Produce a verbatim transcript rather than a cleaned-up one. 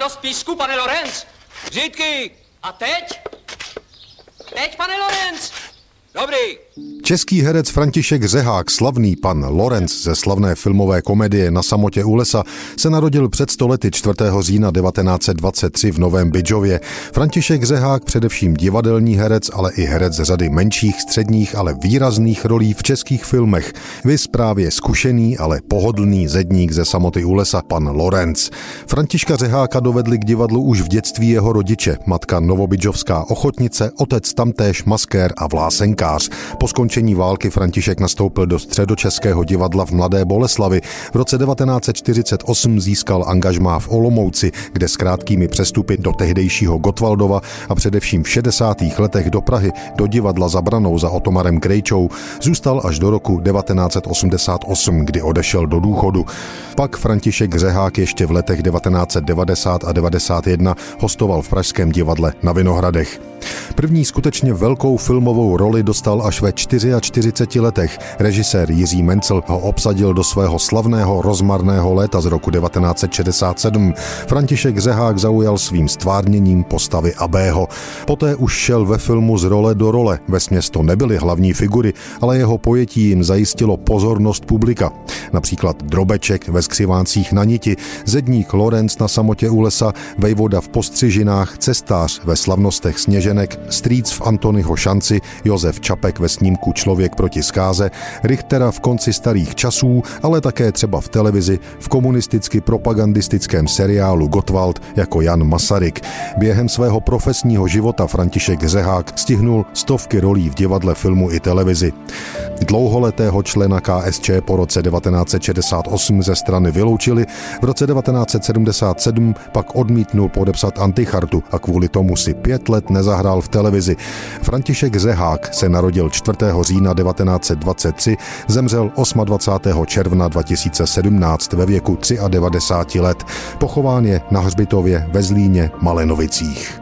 dost písku, pane Lorenc. Žitky! A teď? Teď, pane Lorenc! Dobrý. Český herec František Řehák, slavný pan Lorenc ze slavné filmové komedie Na samotě u lesa, se narodil před sto lety čtvrtého října devatenáct set dvacet tři v Novém Bydžově. František Řehák především divadelní herec, ale i herec z řady menších, středních, ale výrazných rolí v českých filmech. Viz právě zkušený, ale pohodlný Zedník ze samoty u lesa, pan Lorenc. Františka Řeháka dovedli k divadlu už v dětství jeho rodiče, matka novobydžovská ochotnice, otec tamtéž maskér a vlásenkář. Po skončení války František nastoupil do Středočeského divadla v Mladé Boleslavi. V roce devatenáct set čtyřicet osm získal angažmá v Olomouci, kde s krátkými přestupy do tehdejšího Gotvaldova a především v šedesátých letech do Prahy, do divadla za branou za Otomarem Krejčou, zůstal až do roku devatenáct set osmdesát osm, kdy odešel do důchodu. Pak František Řehák ještě v letech devatenáct set devadesát a devadesát jedna hostoval v Pražském divadle na Vinohradech. První skutečně velkou filmovou roli dostal až ve čtyřiačtyřiceti letech. Režisér Jiří Mencel ho obsadil do svého slavného rozmarného léta z roku devatenáct set šedesát sedm. František Řehák zaujal svým stvárněním postavy Abého. Poté už šel ve filmu z role do role. Vesměs to nebyly hlavní figury, ale jeho pojetí jim zajistilo pozornost publika. Například Drobeček ve Skřiváncích na Niti, Zedník Lorenc na samotě u lesa, vejvoda v Postřižinách, cestář ve Slavnostech Sněženek, strýc v Antoniho šanci, Josef Čapek ve snímku Člověk proti skáze, Richtera v Konci starých časů, ale také třeba v televizi, v komunisticky propagandistickém seriálu Gotvald jako Jan Masaryk. Během svého profesního života František Řehák stihnul stovky rolí v divadle, filmu i televizi. Dlouholetého člena K S Č po roce devatenáct set šedesát osm ze strany vyloučili, v roce devatenáct set sedmdesát sedm pak odmítnul podepsat Antichartu a kvůli tomu si pět let nezahrál v televizi. František Řehák se narodil čtvrtého října devatenáct set dvacet tři, zemřel dvacátého osmého června dva tisíce sedmnáct ve věku devadesáti tří let. Pochován je na hřbitově ve Zlíně Malenovicích.